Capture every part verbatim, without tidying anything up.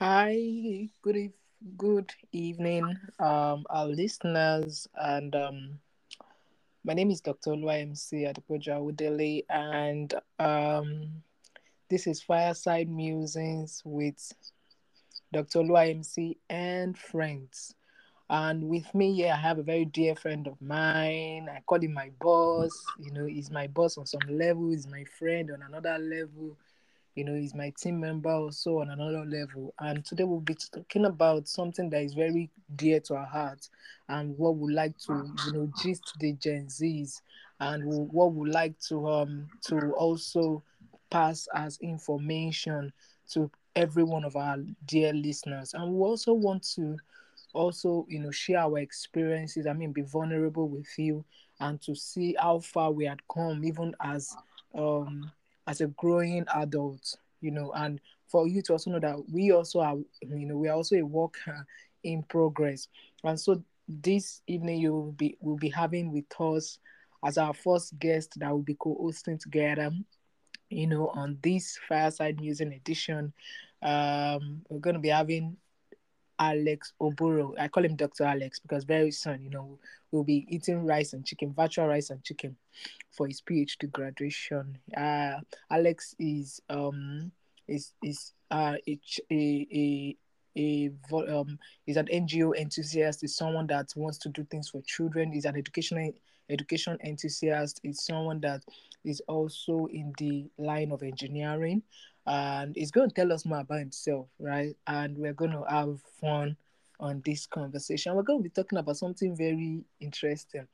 Hi, good eve- good evening, um, our listeners, and um, my name is Doctor Lua M C at Pojau Delhi, and um, this is Fireside Musings with Doctor Lua M C and friends. And with me here, yeah, I have a very dear friend of mine. I call him my boss. You know, he's my boss on some level. He's my friend on another level. You know, he's my team member also on another level. And today we'll be talking about something that is very dear to our hearts and what we like to, you know, gist the Gen Zs, and what we like to um to also pass as information to every one of our dear listeners. And we also want to also, you know, share our experiences. I mean, be vulnerable with you and to see how far we had come, even as um as a growing adult, you know, and for you to also know that we also are, you know, we are also a work in progress. And so this evening you will be will be having with us as our first guest that will be co-hosting together, you know, on this Fireside Musing edition. Um, we're going to be having Alex Oburo. I call him Doctor Alex because very soon, you know, we'll be eating rice and chicken, virtual rice and chicken, for his PhD graduation. Uh, Alex is um is is uh a a a um is an N G O enthusiast. Is someone that wants to do things for children. Is an educational education enthusiast. Is someone that is also in the line of engineering. And he's going to tell us more about himself, right? And we're going to have fun on this conversation. We're going to be talking about something very interesting.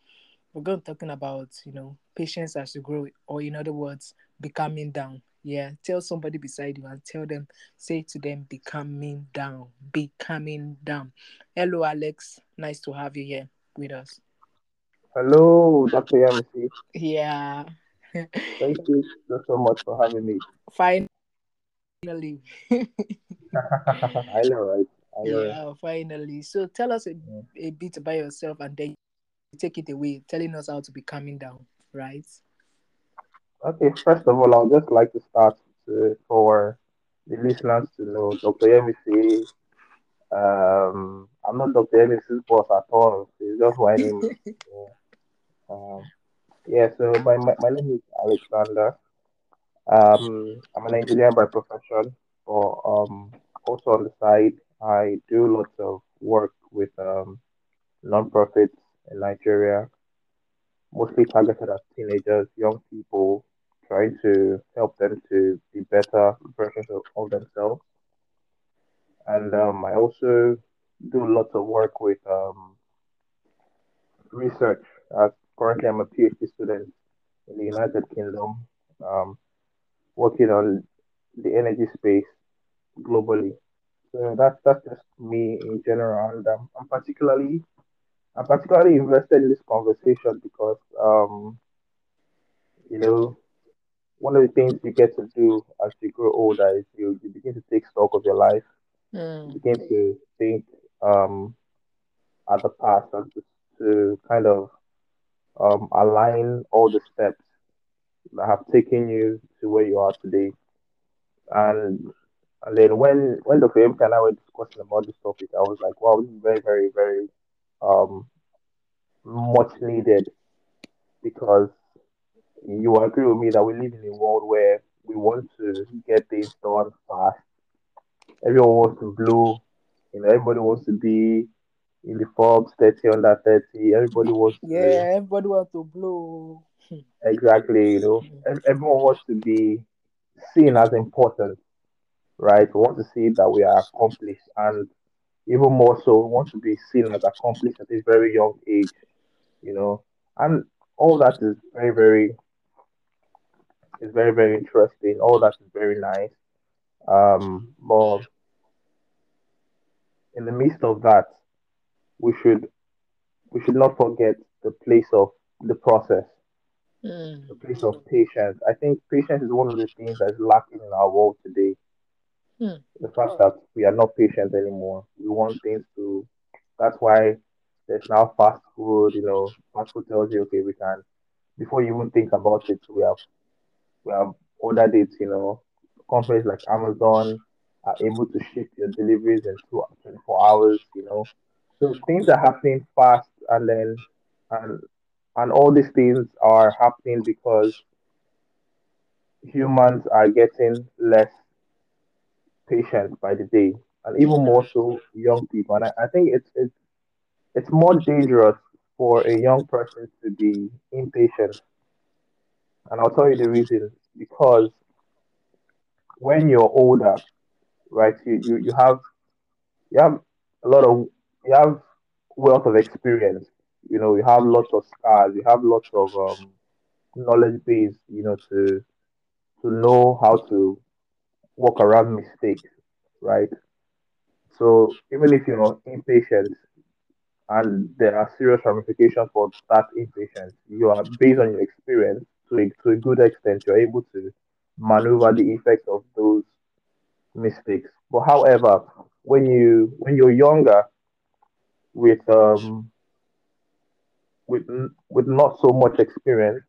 We're going to be talking about, you know, patience as you grow, or in other words, be calming down. Yeah, tell somebody beside you and tell them, say to them, be calming down, be calming down. Hello, Alex. Nice to have you here with us. Hello, Doctor Yemisi. Yeah. Thank you so much for having me. Fine. Finally. I know, right? I know. Yeah, finally. So tell us a, a bit about yourself, and then take it away, telling us how to be calming down, right? Okay, first of all, I would just like to start to, for the listeners to know Doctor Yemisi. Um, I'm not Doctor Yemisi's boss at all. It's just my name. yeah. Um, yeah, so my, my, my name is Alexander. Um, I'm an engineer by profession, but um, also on the side, I do lots of work with um, non-profits in Nigeria, mostly targeted at teenagers, young people, trying to help them to be better versions of, of themselves. And um, I also do lots of work with um, research. Uh, currently, I'm a PhD student in the United Kingdom. Um, working on the energy space globally. So that's that's just me in general. And I'm, I'm particularly I'm particularly invested in this conversation because um you know, one of the things you get to do as you grow older is you, you begin to take stock of your life. Mm. You begin to think um at the past and to, to kind of um align all the steps that have taken you to where you are today. And, and then when, when Doctor M and I were discussing about this topic, I was like, wow, this is very, very, very um, much needed, because you agree with me that we live in a world where we want to get things done fast. Everyone wants to blow. You know, everybody wants to be in the Forbes thirty under thirty. Everybody wants to Yeah, be, everybody wants to blow. Exactly, you know, everyone wants to be seen as important, right? We want to see that we are accomplished, and even more so, we want to be seen as accomplished at a very young age, you know. And all that is very, very, is very, very interesting. All that is very nice. Um, but in the midst of that, we should we should not forget the place of the process. Mm. The place of patience. I think patience is one of the things that's lacking in our world today. Mm. The fact that we are not patient anymore. We want things to. That's why there's now fast food. You know, fast food tells you, okay, we can. Before you even think about it, we have, we have ordered it. You know, companies like Amazon are able to ship your deliveries in twenty-four hours, you know. So things are happening fast, and then and and all these things are happening because humans are getting less patient by the day, and even more so young people. And I, I think it's it's it's more dangerous for a young person to be impatient. And I'll tell you the reason. Because when you're older, right, you, you, you have you have a lot of you have wealth of experience. You know, you have lots of scars. You have lots of um, knowledge base. You know, to to know how to walk around mistakes, right? So even if you're not impatient, and there are serious ramifications for that impatience, you are, based on your experience, to a, to a good extent, you're able to maneuver the effects of those mistakes. But however, when you when you're younger, with um with with not so much experience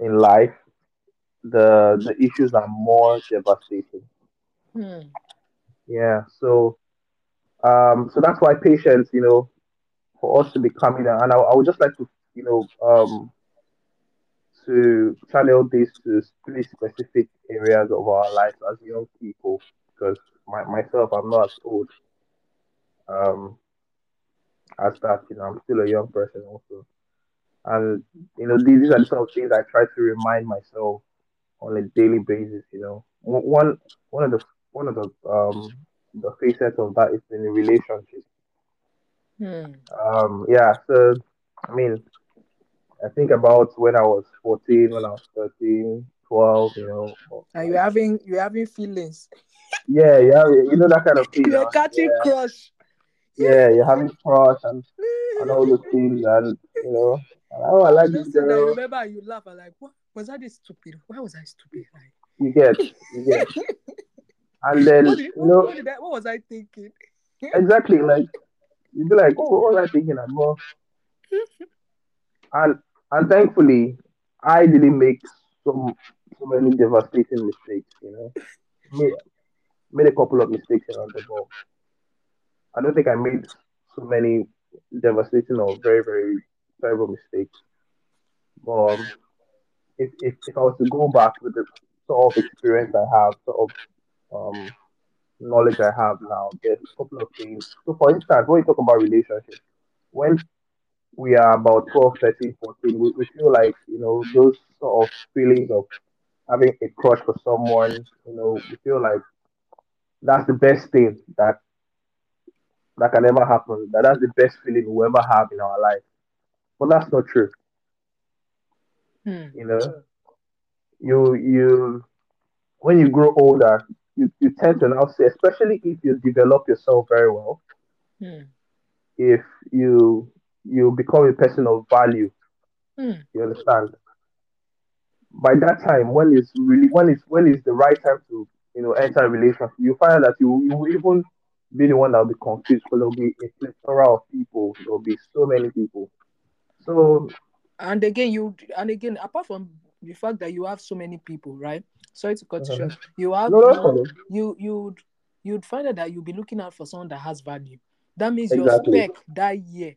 in life, the the issues are more devastating. Hmm. Yeah. So um so that's why patience, you know, for us to be coming out. And I, I would just like to, you know, um to channel this to three specific areas of our lives as young people, because my, myself, I'm not as old um as that, you know, I'm still a young person also. And, you know, these, these are the sort of things I try to remind myself on a daily basis, you know. One one of the one of the um the faces of that is in the relationship. Hmm. Um, yeah, so I mean, I think about when I was fourteen, when I was thirteen, twelve, you know. And you're having you're having feelings. Yeah, yeah, you know, that kind of thing. You're catching yeah. crush. Yeah, you're having crush and, and all those things, and you know. And, oh, I like this girl. I remember you laugh and like, what was I this stupid? Why was I stupid? Like, you get, you get. And then what did, what, you know, what, did I, what was I thinking? Exactly, like you'd be like, oh, what was I thinking about? And and thankfully, I didn't make so so many devastating mistakes. You know, made made a couple of mistakes around the ball. I don't think I made so many devastating or very, very terrible mistakes. But um, if, if if I was to go back with the sort of experience I have, sort of um, knowledge I have now, there's a couple of things. So for instance, when we talk about relationships, when we are about twelve, thirteen, fourteen, we, we feel like, you know, those sort of feelings of having a crush for someone, you know, we feel like that's the best thing that that can ever happen, that that's the best feeling we'll ever have in our life. But that's not true. Hmm. You know, you, you, when you grow older, you, you tend to now see, especially if you develop yourself very well, hmm. if you, you become a person of value, hmm. you understand? By that time, when it's really, when it's, when it's the right time to, you know, enter a relationship, you find out that you, you even, be the one that will be confused, because there will be a plethora of people. There will be so many people. So, and again, you and again, apart from the fact that you have so many people, right? Sorry to cut you short. You have no, no, you you'd you'd find out that you'll be looking out for someone that has value. That means exactly. your spec that year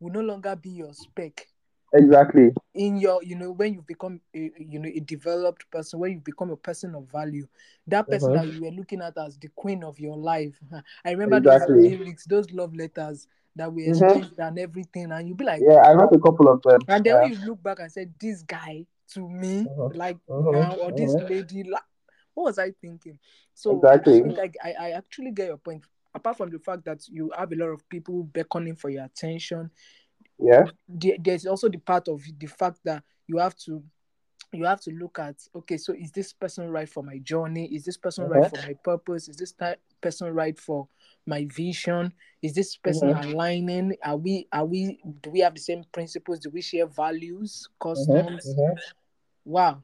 will no longer be your spec. Exactly. In your, you know, when you become, a, you know, a developed person, when you become a person of value, that person mm-hmm. that you were looking at as the queen of your life. I remember exactly. those lyrics, those love letters that we exchanged mm-hmm. and everything, and you'll be like, yeah, I wrote a couple of them. And then yeah. when you look back and say, this guy to me, mm-hmm. like, mm-hmm. now, or this mm-hmm. lady, like, what was I thinking? So exactly. I, think I, I actually get your point. Apart from the fact that you have a lot of people beckoning for your attention, yeah, there's also the part of the fact that you have to you have to look at, okay, so is this person right for my journey? Is this person mm-hmm. right for my purpose? Is this person right for my vision? Is this person mm-hmm. aligning? Are we are we do we have the same principles? Do we share values, customs? Mm-hmm. Mm-hmm. Wow.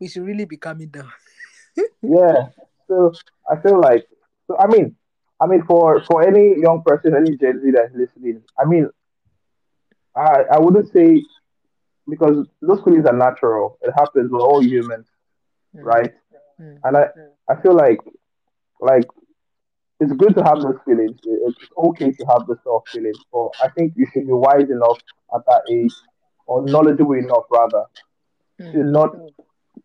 We should really be calming down. Yeah. So I feel like so I mean I mean, for, for any young person, any Gen Z that's listening, I mean, I I wouldn't say, because those feelings are natural. It happens. We're all humans, mm-hmm. right? Mm-hmm. And I, I feel like like, it's good to have those feelings. It's okay to have those sort of feelings, but I think you should be wise enough at that age, or knowledgeable enough rather, to not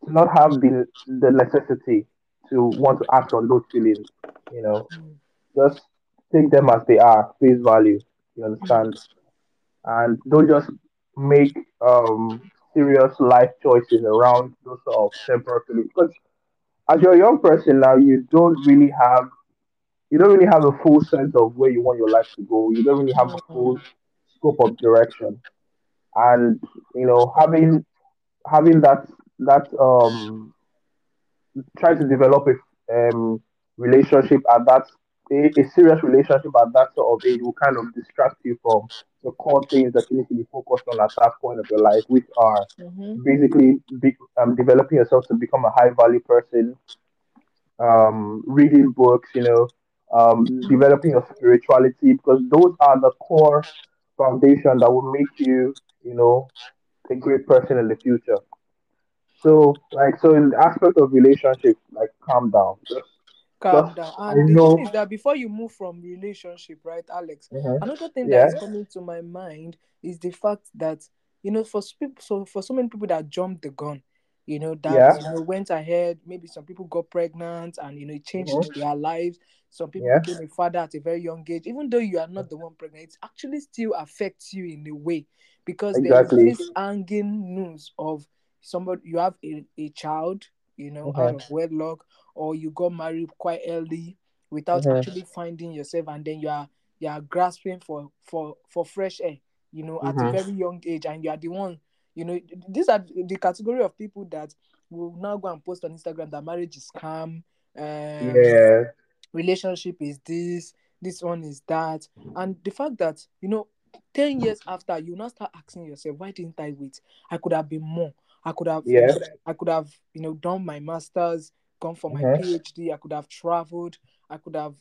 to not have the the necessity to want to act on those feelings. You know, just take them as they are, face value. You understand, and don't just make um serious life choices around those sort of temporary feelings. Because as you're a young person now, you don't really have. You don't really have a full sense of where you want your life to go. You don't really have a full scope of direction, and you know, having having that that um, try to develop a um, relationship at that a, a serious relationship at that sort of age will kind of distract you from the core things that you need to be focused on at that point of your life, which are mm-hmm. basically be, um, developing yourself to become a high value person, um, reading books, you know. Um, developing your spirituality, because those are the core foundation that will make you, you know, a great person in the future. So, like, so in the aspect of relationships, like, calm down. Just, calm just, down. And the know, thing is that before you move from relationship, right, Alex? Mm-hmm. Another thing yeah. that is coming to my mind is the fact that, you know, for sp- so for so many people that jumped the gun, you know, that yeah. you know, went ahead, maybe some people got pregnant and, you know, it changed mm-hmm. their lives. Some people yeah. became a father at a very young age. Even though you are not the one pregnant, it actually still affects you in a way, because exactly. there is this hanging news of somebody, you have a, a child, you know, mm-hmm. out of wedlock, or you got married quite early without mm-hmm. actually finding yourself, and then you are you are grasping for for, for fresh air, you know, mm-hmm. at a very young age, and you are the one, you know, these are the category of people that will now go and post on Instagram that marriage is scam. Um, yeah. Relationship is this, this one is that, and the fact that, you know, ten years after, you now start asking yourself, why didn't I wait? I could have been more. I could have, yeah. I could have, you know, done my master's, gone for my mm-hmm. PhD. I could have traveled. I could have,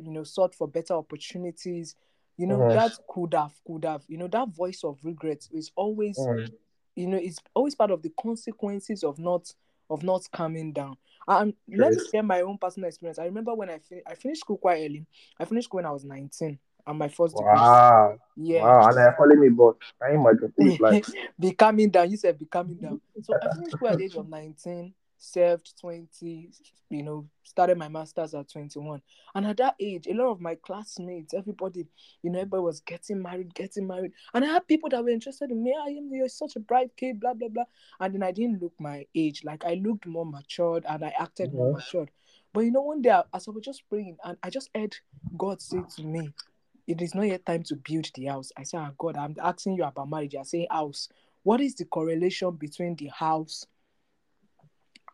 you know, sought for better opportunities. You know, mm-hmm. that could have, could have, you know, that voice of regret is always, mm-hmm. you know, it's always part of the consequences of not, of not calming down. And let me share my own personal experience. I remember when I fin- I finished school quite early. I finished school when I was nineteen, and my first degree. Wow. Yeah. Wow. And I follow me, but I ain't my just like be calming down. You said be calming down. So I finished school at the age of nineteen, served twenty. You know, started my masters at twenty-one. And at that age, a lot of my classmates, everybody, you know, everybody was getting married, getting married. And I had people that were interested in me. I am, you're such a bright kid, blah, blah, blah. And then I didn't look my age. Like, I looked more matured and I acted mm-hmm. more matured. But, you know, one day, as I was just praying, and I just heard God say to me, it is not yet time to build the house. I said, oh, God, I'm asking you about marriage. I say, house. What is the correlation between the house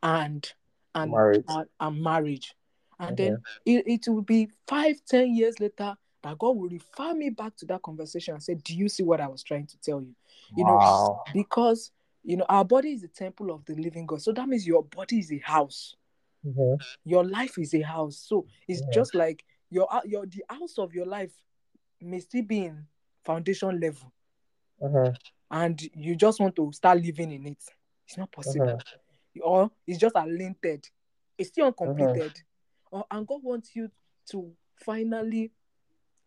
and... and marriage. Uh, and marriage, and mm-hmm. then it, it will be five, ten years later that God will refer me back to that conversation and say, do you see what I was trying to tell you? You wow. know, because, you know, our body is the temple of the living God. So that means your body is a house. Mm-hmm. Your life is a house. So it's mm-hmm. just like your, your the house of your life may still be in foundation level. Mm-hmm. And you just want to start living in it. It's not possible. Mm-hmm. Or it's just a linted, it's still uncompleted. Mm-hmm. Or and God wants you to finally,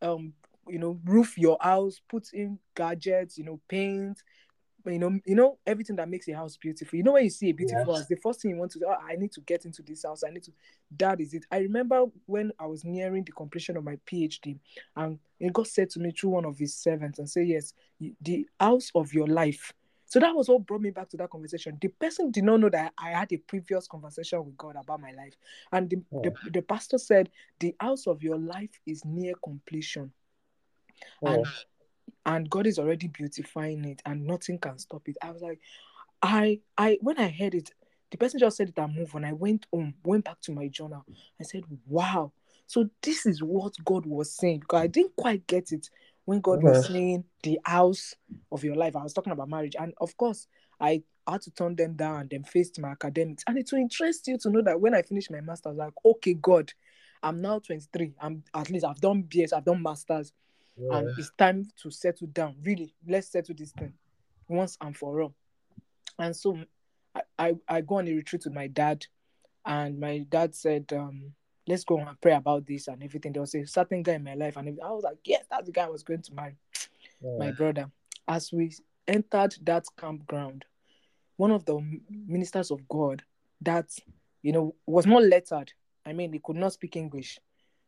um, you know, roof your house, put in gadgets, you know, paint, you know, you know, everything that makes a house beautiful. You know, when you see a beautiful yes. house, the first thing you want to do, oh, I need to get into this house. I need to. That is it. I remember when I was nearing the completion of my PhD, and God said to me through one of His servants, and say, yes, the house of your life. So that was what brought me back to that conversation. The person did not know that I had a previous conversation with God about my life. And the, oh. the, the pastor said, the house of your life is near completion. Oh. And, and God is already beautifying it, and nothing can stop it. I was like, I, I, when I heard it, the person just said it and moved on. I went home, went back to my journal. I said, wow. So this is what God was saying. Because I didn't quite get it. When God mm-hmm. was saying the house of your life, I was talking about marriage. And of course, I had to turn them down and then faced my academics. And it will interest you to know that when I finished my master's, like, okay, God, I'm now twenty-three. I'm at least I've done B S, I've done masters. Yeah. And it's time to settle down. Really, let's settle this thing once and for all. And so I, I, I go on a retreat with my dad. And my dad said, um, let's go and pray about this and everything. There was a certain guy in my life, and I was like, yes, that's the guy I was going to marry, yeah. my brother. As we entered that campground, one of the ministers of God that, you know, was not lettered. I mean, he could not speak English.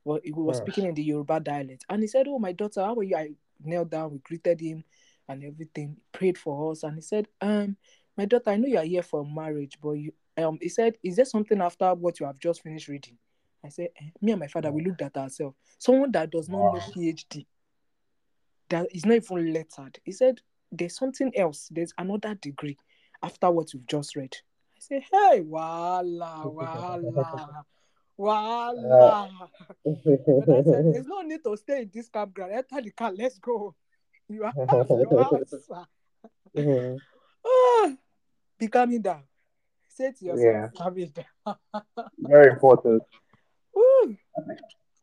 Well, he was yeah. speaking in the Yoruba dialect. And he said, oh, my daughter, how are you? I knelt down, we greeted him and everything, prayed for us. And he said, um, my daughter, I know you are here for marriage, but you, um, he said, is there something after what you have just finished reading? I said, eh, me and my father, we looked at ourselves. Someone that does not know PhD, that is not even lettered. He said, there's something else. There's another degree after what you've just read. I said, hey, wala, wala, wala. But I said, there's no need to stay in this campground. Enter the car, let's go. You are mm-hmm. oh, be coming down. Say to yourself, yeah. coming down. Very important. Ooh.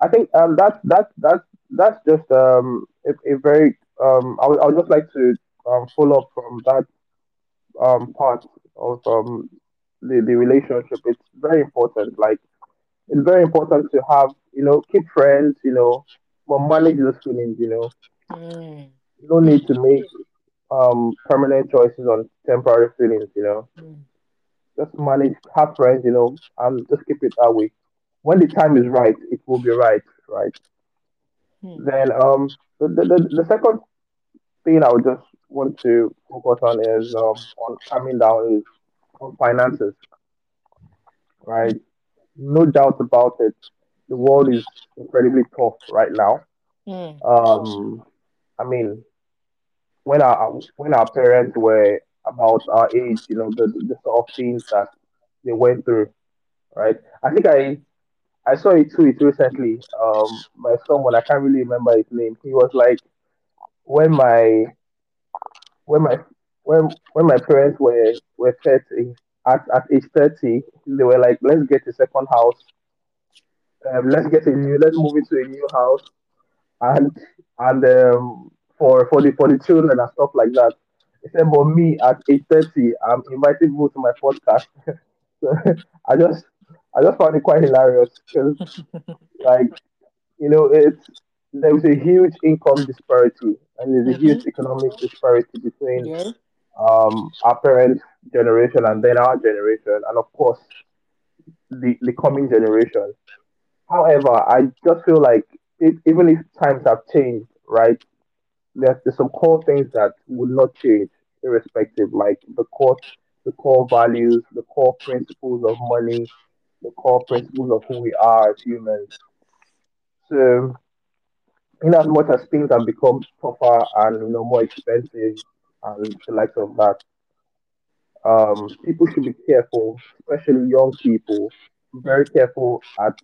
I think um that's that's that's that's just um a, a very um I would, I would just like to um follow up from that um part of um the, the relationship. It's very important. Like it's very important to have, you know, keep friends, you know, but manage those feelings, you know. Mm. You don't need to make um permanent choices on temporary feelings, you know. Mm. Just manage, have friends, you know, and just keep it that way. When the time is right, it will be right, right? Hmm. Then um, the, the the second thing I would just want to focus on is um, on coming down is on finances, right? No doubt about it. The world is incredibly tough right now. Hmm. Um, I mean, when our when our parents were about our age, you know, the the sort of things that they went through, right? I think I. I saw a tweet recently um, by someone, I can't really remember his name. He was like, when my when my when when my parents were, were thirty, at, at age thirty, they were like, let's get a second house. Um, let's get a new let's move into a new house and and um, for for the for the children and stuff like that. He said, but me at age thirty, I'm inviting people to my podcast. So I just I just found it quite hilarious because, like, you know, it's there's a huge income disparity and there's a huge economic disparity between yeah. um, our parents' generation and then our generation, and of course, the, the coming generation. However, I just feel like it, even if times have changed, right, there's, there's some core things that will not change, irrespective, like the core, the core values, the core principles of money, the core principles of who we are as humans. So, in as much as things have become tougher and, you know, more expensive and the likes of that, um, people should be careful, especially young people, very careful at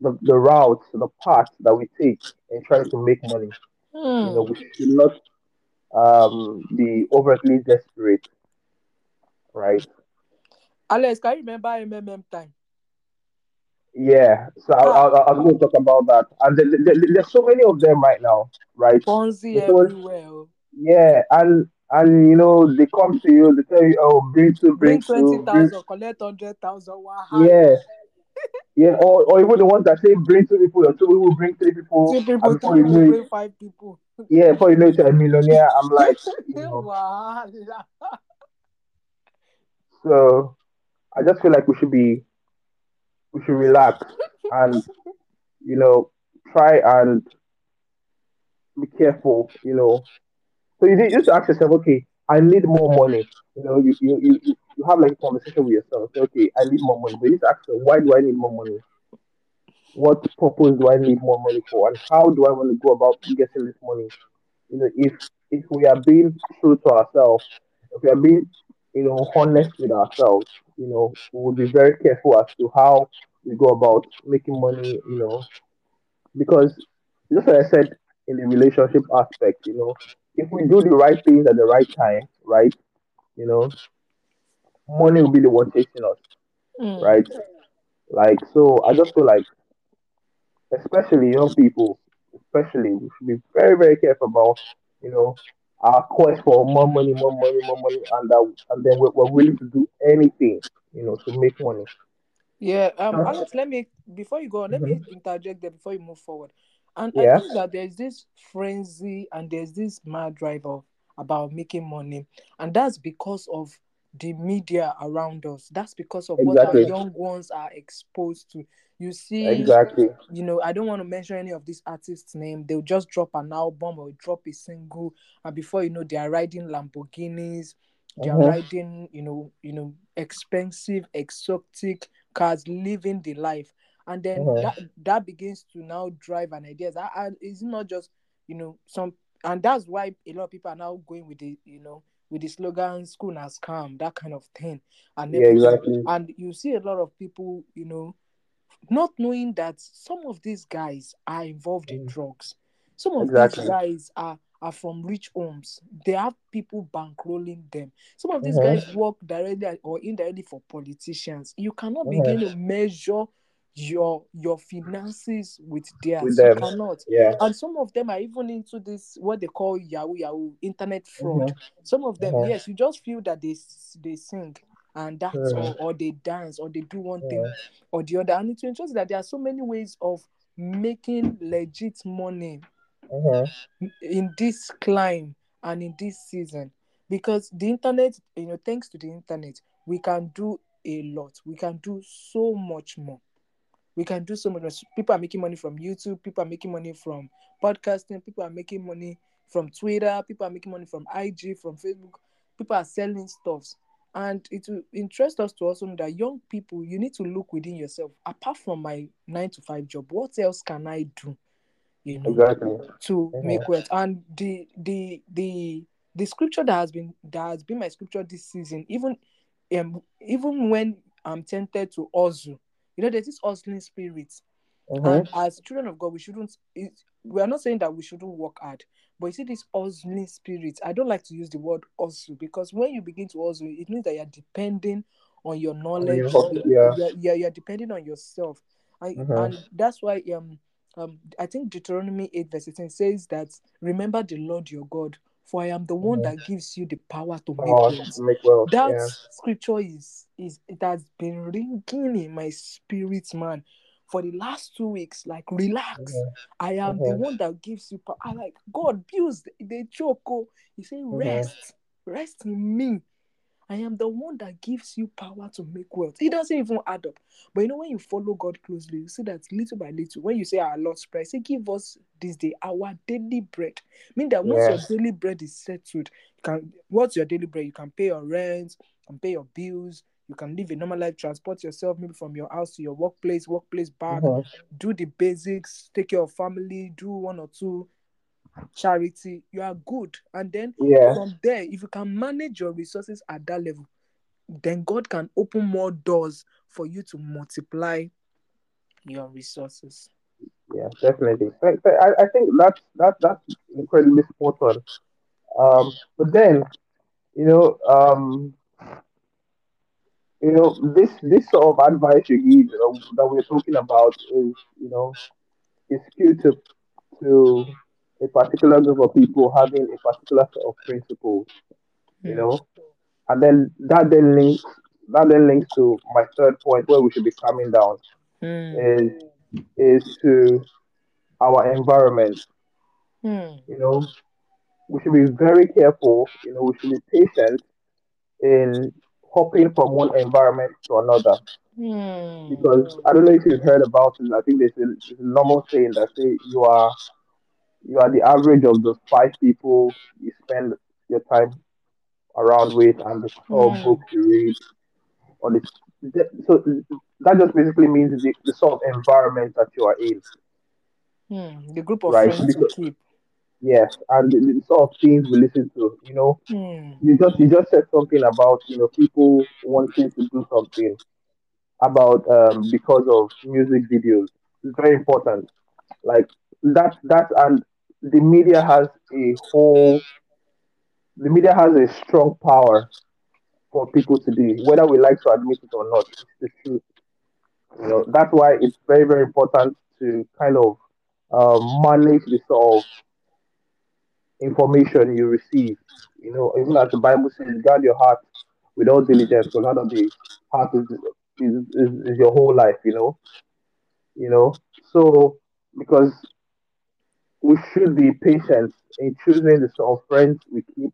the, the routes, the path that we take in trying to make money. Mm. You know, we should not um, be overtly desperate, right? Alex, can you remember M M M time? Yeah, so I, I, I, I'm going to talk about that. And there, there, there's so many of them right now, right? Ponzi everywhere. Yeah, and and you know they come to you, they tell you, oh, bring two, bring, bring twenty thousand, collect hundred thousand. Wow. Yeah, yeah, or or even the ones that say bring two people, or two people bring three people, two people, three people know, bring five people. Yeah, before you know it's a millionaire, I'm like, you know. Wow. So I just feel like we should be, we should relax and, you know, try and be careful, you know. So you just ask yourself, okay, I need more money. You know, you you, you, you have like a conversation with yourself. Say, okay, I need more money. But you just ask yourself, why do I need more money? What purpose do I need more money for? And how do I want to go about getting this money? You know, if if we are being true to ourselves, if we are being, you know, honest with ourselves, you know, we'll be very careful as to how we go about making money, you know, because just like I said, in the relationship aspect, you know, if we do the right things at the right time, right, you know, money will be the one chasing us, mm. right? Like, so I just feel like, especially young people, especially, we should be very, very careful about, you know, our quest for more money, more money, more money, and that, and then we're, we're willing to do anything, you know, to make money. Yeah, um, okay. Alex, let me, before you go on, let mm-hmm. me interject there before you move forward. And yes. I think that there's this frenzy and there's this mad drive of, about making money. And that's because of the media around us. That's because of exactly. what our young ones are exposed to. You see, exactly. you know, I don't want to mention any of these artists' names. They'll just drop an album or drop a single. And before you know, they are riding Lamborghinis. They are mm-hmm. riding, you know, you know, expensive, exotic cars, living the life. And then mm-hmm. that, that begins to now drive an idea. That, and it's not just, you know, some, and that's why a lot of people are now going with the, you know, with the slogan, "School has come," that kind of thing. And, yeah, exactly. and you see a lot of people, you know, not knowing that some of these guys are involved in drugs. Some of exactly. these guys are, are from rich homes. They have people bankrolling them. Some of these mm-hmm. guys work directly or indirectly for politicians. You cannot mm-hmm. begin to measure your your finances with theirs. With them. You cannot. Yeah. And some of them are even into this, what they call Yahoo Yahoo, internet fraud. Mm-hmm. Some of them, mm-hmm. yes, you just feel that they, they sing and that's mm-hmm. all, or they dance, or they do one mm-hmm. thing or the other. And it's interesting that there are so many ways of making legit money mm-hmm. in this climb and in this season. Because the internet, you know, thanks to the internet, we can do a lot. We can do so much more. We can do so much. People are making money from YouTube. People are making money from podcasting. People are making money from Twitter. People are making money from I G, from Facebook. People are selling stuffs. And it will interest us to also know that young people, you need to look within yourself. Apart from my nine to five job, what else can I do? You know, exactly. to yeah. make wealth. And the the the the scripture that has been that has been my scripture this season, even um, even when I'm tempted to hustle. You know, there's this hustling spirit. Mm-hmm. And as children of God, we shouldn't, it, we are not saying that we shouldn't work hard. But you see this hustling spirit, I don't like to use the word hustle, because when you begin to hustle, it means that you're depending on your knowledge. Yeah. You're, you're, you're, you're depending on yourself. I, mm-hmm. And that's why um, um, I think Deuteronomy eight verse ten says that, remember the Lord your God, for I am the one mm-hmm. that gives you the power to make oh, wealth. To make wealth. That yeah. scripture is, is, it has been ringing in my spirit, man, for the last two weeks. Like, relax. Mm-hmm. I am mm-hmm. the one that gives you power. I like, God builds the joke. He said, rest. Mm-hmm. Rest in me. I am the one that gives you power to make wealth. It doesn't even add up. But you know, when you follow God closely, you see that little by little, when you say our Lord's Prayer, say, give us this day our daily bread. Mean that once yes. your daily bread is settled, you can, what's your daily bread? You can pay your rent, you can pay your bills, you can live a normal life, transport yourself maybe from your house to your workplace, workplace back, mm-hmm. do the basics, take care of family, do one or two, charity, you are good. And then yeah. from there, if you can manage your resources at that level, then God can open more doors for you to multiply your resources. Yeah, definitely. I, I think that's that, that's incredibly spot on. Um, but then, you know, um, you know, this this sort of advice you give, you know, that we're talking about is, you know, is skewed to to a particular group of people having a particular set of principles, you know, and then that then links that then links to my third point where we should be coming down mm. is is to our environment. Mm. You know, we should be very careful. You know, we should be patient in hopping from one environment to another. Mm. Because I don't know if you've heard about it. I think there's a, there's a normal saying that say you are. You are the average of the five people you spend your time around with, and the sort of books you read. Or the, so that just basically means the, the sort of environment that you are in. Mm, the group of right? friends because, you keep. Yes, and the, the sort of things we listen to. You know, mm. you just you just said something about, you know, people wanting to do something about um because of music videos. It's very important. Like. That that and the media has a whole. The media has a strong power for people today, whether we like to admit it or not. It's the truth. You know, that's why it's very very important to kind of uh, manage the sort of information you receive. You know, even as the Bible says, guard your heart with all diligence, because out of the heart is is, is, is your whole life, you know, you know. So because we should be patient in choosing the sort of friends we keep,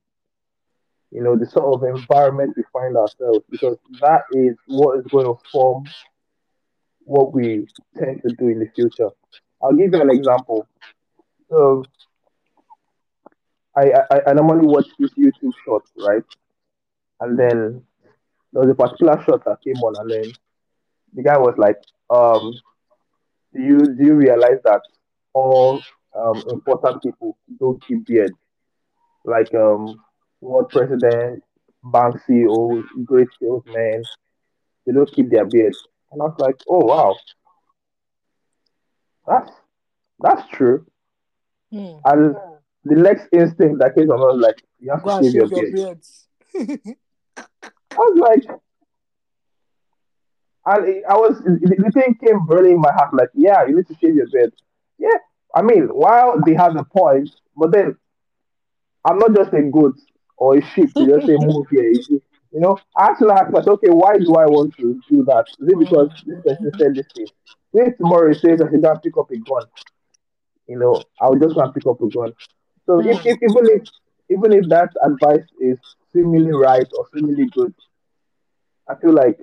you know, the sort of environment we find ourselves, because that is what is going to form what we tend to do in the future. I'll give you an example. So I, I, I normally watch these YouTube shorts, right? And then there was a particular shot that came on, and then the guy was like, um, do you, do you realize that all um, important people don't keep beards? Like um, world president, bank C E Os, great salesmen, they don't keep their beards. And I was like, oh, wow. That's, that's true. Mm. And the next instinct that came on was like, you have to shave your, your beards. beards. I was like, and I was, the thing came burning in my heart, like, yeah, you need to shave your beard. Yeah, I mean, while they have a point, but then I'm not just a goat or a sheep to just say move here. You know, I actually asked myself, okay, why do I want to do that? Is it because this person said this thing? If tomorrow it says that you can't pick up a gun, you know, I would just want to pick up a gun. So if, if, even if even if that advice is seemingly right or seemingly good, I feel like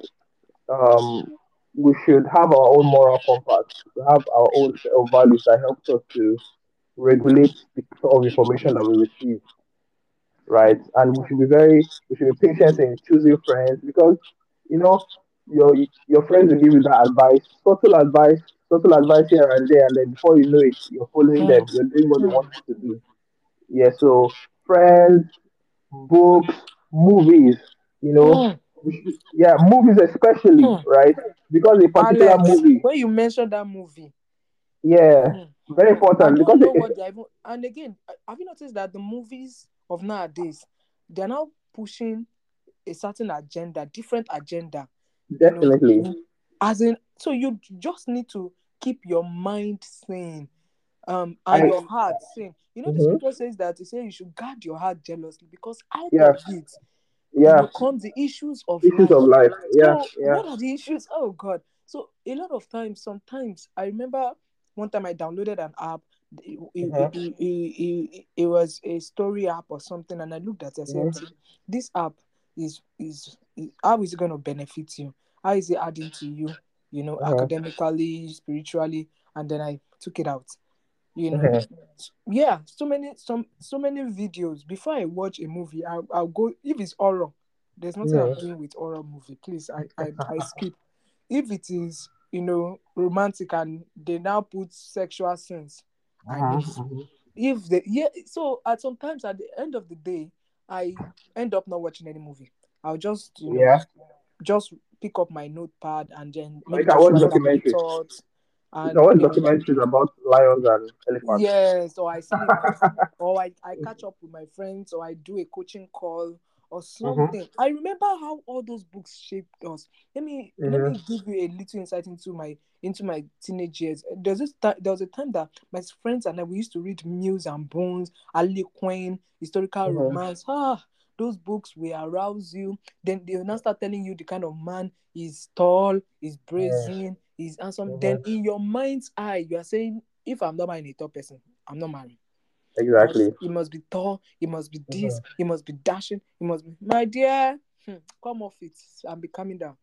um, we should have our own moral compass, we have our own set of values that helps us to regulate the sort of information that we receive, right? And we should be very, we should be patient in choosing friends, because, you know, your your friends will give you that advice, subtle advice, subtle advice here and there, and then before you know it, you're following them, you're doing what they want you to do. Yeah, so friends, books, movies, you know, mm. yeah, movies especially, mm. right? Because a particular Alex, movie. When you mentioned that movie, yeah, mm. very important. Because they, even, and again, have you noticed that the movies of nowadays, they're now pushing a certain agenda, different agenda. Definitely. You know, as in, so you just need to keep your mind sane. Um, and I, your heart saying, you know, mm-hmm. the scripture says that it says you should guard your heart jealously, because out yeah. of it, yeah, it becomes the issues of issues life. of life. Yeah, so yeah. What are the issues? Oh God! So a lot of times, sometimes I remember one time I downloaded an app. It, mm-hmm. it, it, it, it was a story app or something, and I looked at it and said, mm-hmm. "This app is, is is how is it going to benefit you? How is it adding to you? You know, mm-hmm. academically, spiritually?" And then I took it out. You know, mm-hmm. yeah, so many, some, so many videos. Before I watch a movie, I'll, I'll go. If it's horror, there's nothing yeah. I'm doing with horror movie. Please, I, I, I skip. If it is, you know, romantic and they now put sexual scenes, mm-hmm. if they, yeah, so at sometimes at the end of the day, I end up not watching any movie. I'll just, you know, yeah, just pick up my notepad and then maybe like I watch documentaries. And, no, documentaries about lions and elephants. Yes, or I see, or I, I catch up with my friends, or I do a coaching call or something. Mm-hmm. I remember how all those books shaped us. Let me mm-hmm. let me give you a little insight into my into my teenage years. There's this th- there was a time that my friends and I, we used to read Muse and Bones, Ali Quinn, historical mm-hmm. romance. Ah, those books will arouse you. Then they will now start telling you the kind of man is tall, is brazen. Yeah. Is handsome, mm-hmm. then in your mind's eye, you are saying, if I'm not marrying a tall person, I'm not marrying. Exactly. He must be tall, he must be this, mm-hmm. he must be dashing, he must be, my dear, hmm, come off it and be calming down.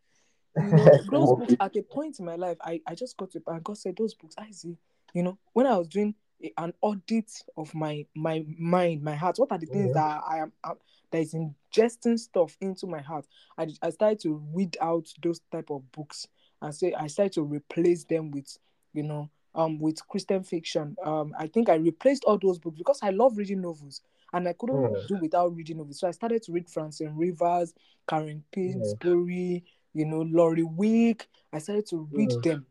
You know, those books, at a point in my life, I, I just got to, and God said, those books, I see, you know, when I was doing a, an audit of my my mind, my heart, what are the mm-hmm. things that I am, I, that is ingesting stuff into my heart? I, I started to weed out those type of books. And say I started to replace them with, you know, um, with Christian fiction. Um, I think I replaced all those books because I love reading novels, and I couldn't mm. do without reading novels. So I started to read Francine Rivers, Karen Pinsbury, mm. you know, Laurie Wick. I started to read mm. them.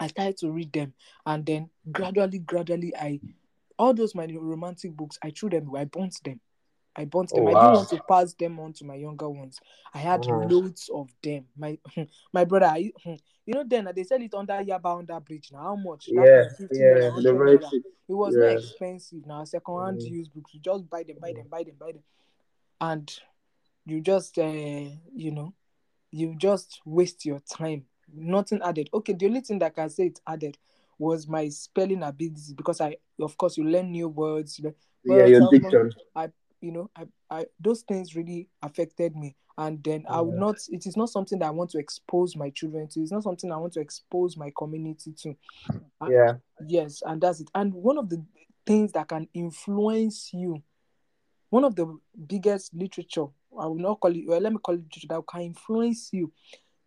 I started to read them, and then gradually, gradually, I all those my romantic books, I threw them away. I burnt them. I burnt them. Oh, wow. I didn't want to pass them on to my younger ones. I had oh. loads of them. My my brother, I, you know, then they sell it under Yaba, under bridge. Now, how much? Yeah, yeah. Very cheap. It was yeah. not expensive. Now, second-hand mm. used books, you just buy them, buy them, buy them, buy them. And you just, uh, you know, you just waste your time. Nothing added. Okay, the only thing that I can say it added was my spelling ability, because I, of course, you learn new words. Learn, yeah, your diction. I, you know, I, I, those things really affected me. And then yeah. I would not, it is not something that I want to expose my children to. It's not something I want to expose my community to. Yeah. And, yes, and that's it. And one of the things that can influence you, one of the biggest literature, I will not call it, well, let me call it literature, that can influence you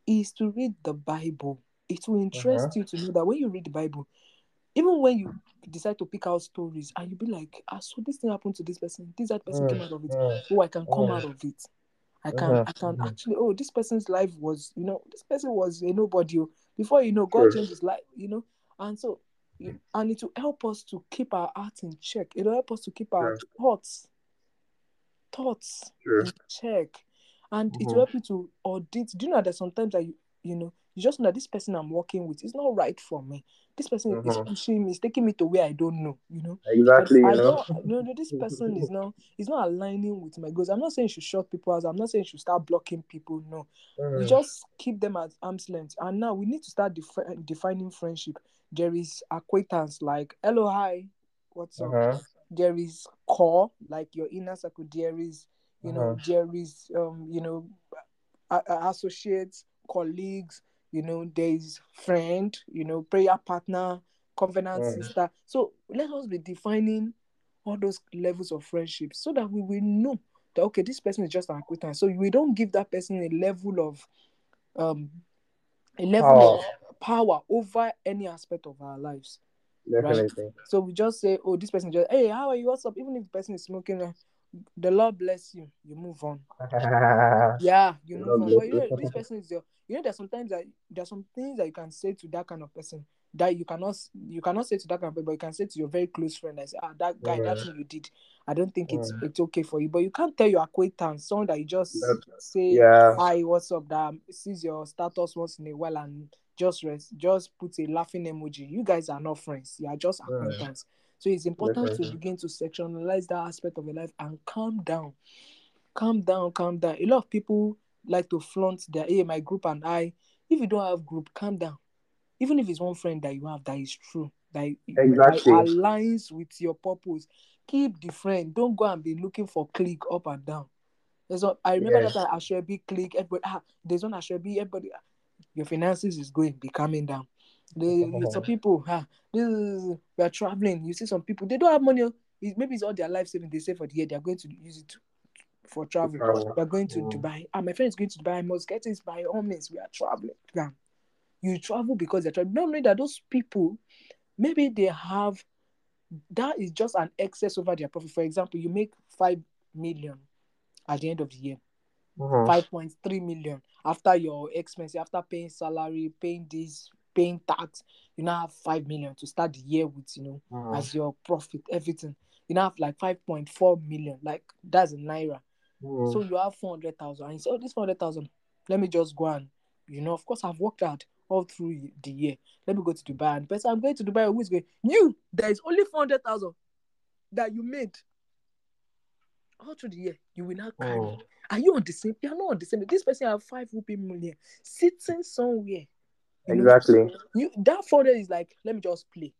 is to read the Bible. It will interest uh-huh. you to know that when you read the Bible, even when you decide to pick out stories, and you'll be like, ah, so this thing happened to this person, this that person uh, came out of it. Uh, oh, I can come uh, out of it. I can, uh, I can uh, actually, oh, this person's life was, you know, this person was a nobody. Before you know, God sure. changed his life, you know. And so, and it will help us to keep our heart in check. It will help us to keep our sure. thoughts, thoughts sure. in check. And mm-hmm. it will help you to audit. Do you know that sometimes I, you know, you just know that this person I'm working with is not right for me. This person mm-hmm. is pushing me, is taking me to where I don't know, you know. Exactly, you know? No, no, this person is not, is not aligning with my goals. I'm not saying you should shut people out. I'm not saying you should start blocking people, no. Mm. You just keep them at arm's length. And now we need to start defi- defining friendship. There is acquaintance, like, hello, hi, what's up? Uh-huh. There is core, like your inner circle. There is, you uh-huh. know, there is, um, you know, a- a- associates, colleagues, you know, there is friend, you know, prayer partner, covenant mm. sister. So let us be defining all those levels of friendship so that we will know that, okay, this person is just an acquaintance. So we don't give that person a level of um, a level oh. of power over any aspect of our lives. Definitely. Right? So we just say, oh, this person just, hey, how are you? What's up? Even if the person is smoking, the Lord bless you. You move on. Yeah, you move on. But you know, this person is your. You know, there's sometimes that there's some things that you can say to that kind of person that you cannot you cannot say to that kind of person, but you can say to your very close friend that, ah, that guy, yeah. that's what you did. I don't think it's yeah. it's okay for you. But you can't tell your acquaintance, someone that you just that's, say, yeah. hi, what's up, that sees your status once in a while and just rest, just put a laughing emoji. You guys are not friends. You are just acquaintance. Yeah. So it's important Definitely. to begin to sectionalize that aspect of your life and calm down. Calm down, calm down. A lot of people like to flaunt their, hey, my group and I. If you don't have group, calm down. Even if it's one friend that you have that is true, that, exactly. that aligns with your purpose, keep the friend. Don't go and be looking for click up and down. There's one, I remember yes. that I should be click, everybody, ah, there's one I should be, everybody, your finances is going, be calming down. They, some people, huh, this is, we are traveling. You see some people, they don't have money. It's, maybe it's all their life savings. They save for the year. They are going to use it to, for travel. Oh, we are going to yeah. Dubai. Ah, my friend is going to Dubai. I must get this by all means. We are traveling. Yeah. You travel because they're traveling. Not only that, those people, maybe they have, that is just an excess over their profit. For example, you make five million at the end of the year. Mm-hmm. five point three million after your expenses, after paying salary, paying this, paying tax, you now have five million to start the year with, you know, mm. as your profit, everything. You now have like five point four million, like that's in Naira. Mm. So you have four hundred thousand. And you say, oh, this four hundred thousand, let me just go and, you know, of course, I've worked hard all through the year. Let me go to Dubai. And the person, I'm going to Dubai, who is going, you, there is only four hundred thousand that you made all through the year. You will not carry. Oh. Are you on the same? You're not on the same. This person have five rupee million sitting somewhere. You exactly. Know, you that folder is like, let me just play.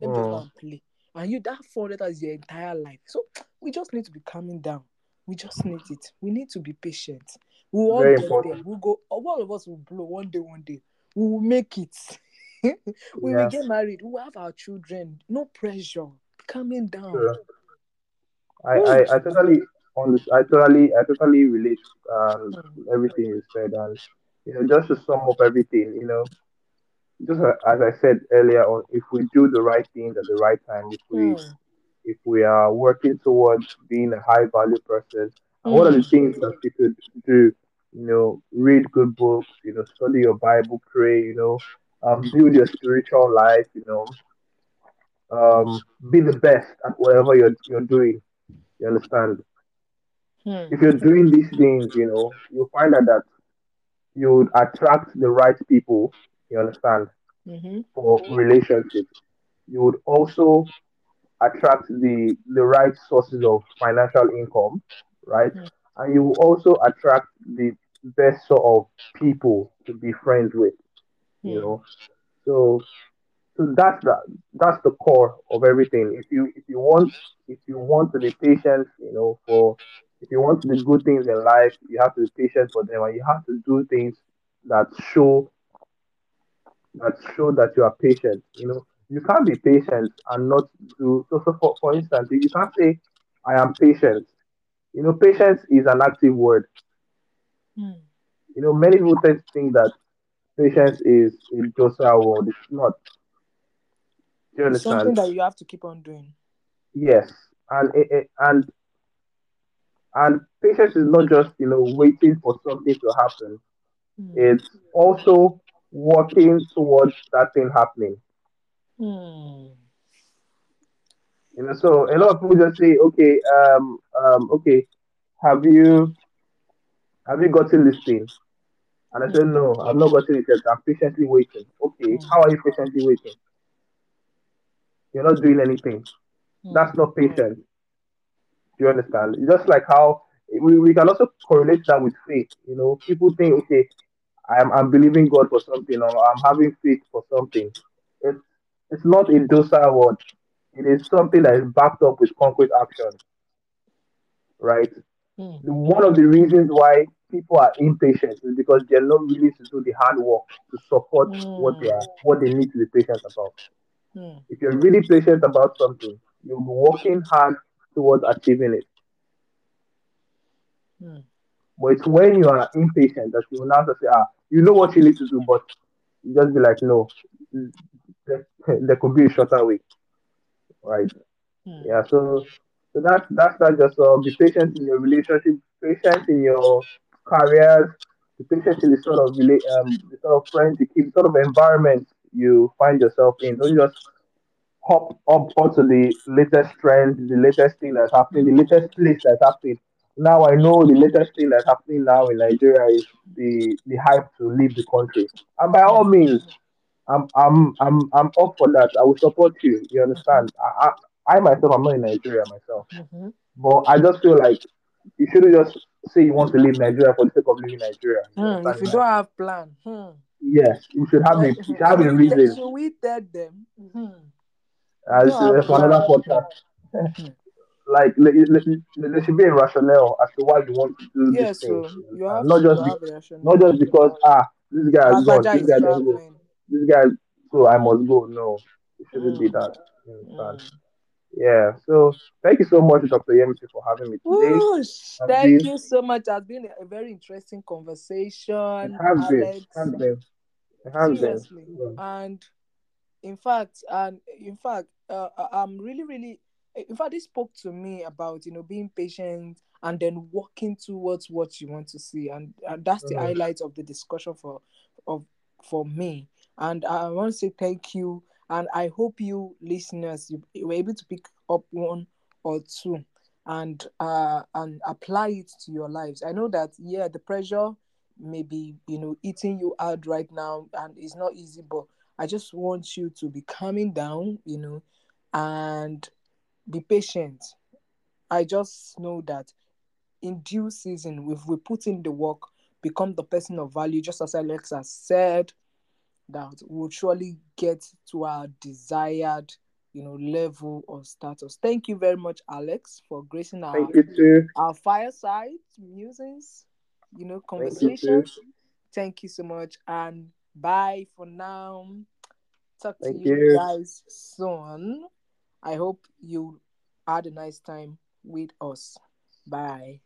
Let me mm. just go and play. And you that folder is your entire life. So we just need to be calming down. We just need it. We need to be patient. We will all Very get important. there. We'll go, all of us will blow one day, one day. We will make it. we yes. will get married. We will have our children. No pressure. Calming down. Sure. I, I, I totally on this, I totally I totally relate um, everything you said. And you know, just to sum up everything, you know, just as I said earlier on, if we do the right things at the right time, if we mm. if we are working towards being a high value person, mm. one of the things that you could do, you know, read good books, you know, study your Bible, pray, you know, um, build your spiritual life, you know, um, be the best at whatever you're you're doing. You understand? Mm. If you're doing these things, you know, you'll find out that. You would attract the right people, you understand, mm-hmm. for relationships. You would also attract the the right sources of financial income, right? Mm-hmm. And you will also attract the best sort of people to be friends with, you yeah. know. So, so that's the that's the core of everything. If you if you want if you want to be patient, you know, for if you want to do good things in life, you have to be patient for them, and you have to do things that show that show that you are patient. You know, you can't be patient and not do so. So for, for instance, you can't say, "I am patient." You know, patience is an active word. Mm. You know, many people think that patience is a docile word. It's not. Do you understand? Something that you have to keep on doing. Yes, and and and patience is not just, you know, waiting for something to happen. Mm. It's also working towards that thing happening. Mm. You know, so a lot of people just say, okay, um, um, okay, have you, have you gotten this thing? And I said, no, I've not gotten it yet. I'm patiently waiting. Okay, how are you patiently waiting? You're not doing anything. That's not patient. Do you understand? Just like how we, we can also correlate that with faith. You know, people think, okay, I'm I'm believing God for something, or I'm having faith for something. It's it's not a docile word. It is something that is backed up with concrete action, right? Mm. One of the reasons why people are impatient is because they're not willing to do the hard work to support mm. what they are, what they need to be patient about. Mm. If you're really patient about something, you'll be working hard towards achieving it. Mm. But it's when you are impatient that you will now say, ah, you know what you need to do, but you just be like, no, there, there could be a shorter way. Right. Hmm. Yeah. So, so that that's not just uh, be patient in your relationship, patient in your careers, be patient in the sort of um the sort of friends you keep, sort of environment you find yourself in. Don't just hop up onto the latest trend, the latest thing that's happening, the latest place that's happening. Now I know the latest thing that's happening now in Nigeria is the the hype to leave the country, and by all means, I'm I'm I'm I'm up for that. I will support you. You understand? I I, I myself, I'm not in Nigeria myself, mm-hmm. but I just feel like you shouldn't just say you want to leave Nigeria for the sake of leaving Nigeria. You mm, if you that? don't have plan, hmm. yes, you should have a you should have a reason. Should we tell them? Mm-hmm. Uh, no, that's another podcast. Like there should be a rationale as to why you want to do yeah, this so thing. You have not just be, not just because ah this guy is gone, this guy doesn't go. This guy, so I must go. No, it shouldn't mm. be that. Mm. Yeah, so thank you so much, Doctor Yemisi, for having me today. Whoosh, thank been, you so much. It's been a very interesting conversation. It has been. It has been. It has Seriously. Been. Yeah. And in fact, and in fact, uh, I'm really, really. In fact, it spoke to me about, you know, being patient and then walking towards what you want to see, and, and that's the mm. highlight of the discussion for of for me. And I want to say thank you. And I hope you listeners, you were able to pick up one or two and uh, and apply it to your lives. I know that, yeah, the pressure may be, you know, eating you out right now, and it's not easy, but I just want you to be calming down, you know, and be patient. I just know that in due season, if we put in the work, become the person of value, just as Alex has said, that will surely get to our desired, you know, level of status. Thank you very much, Alex, for gracing our, our fireside musings, you know, conversations. Thank you, Thank you so much, and bye for now. Talk Thank to you, you guys soon. I hope you had a nice time with us. Bye.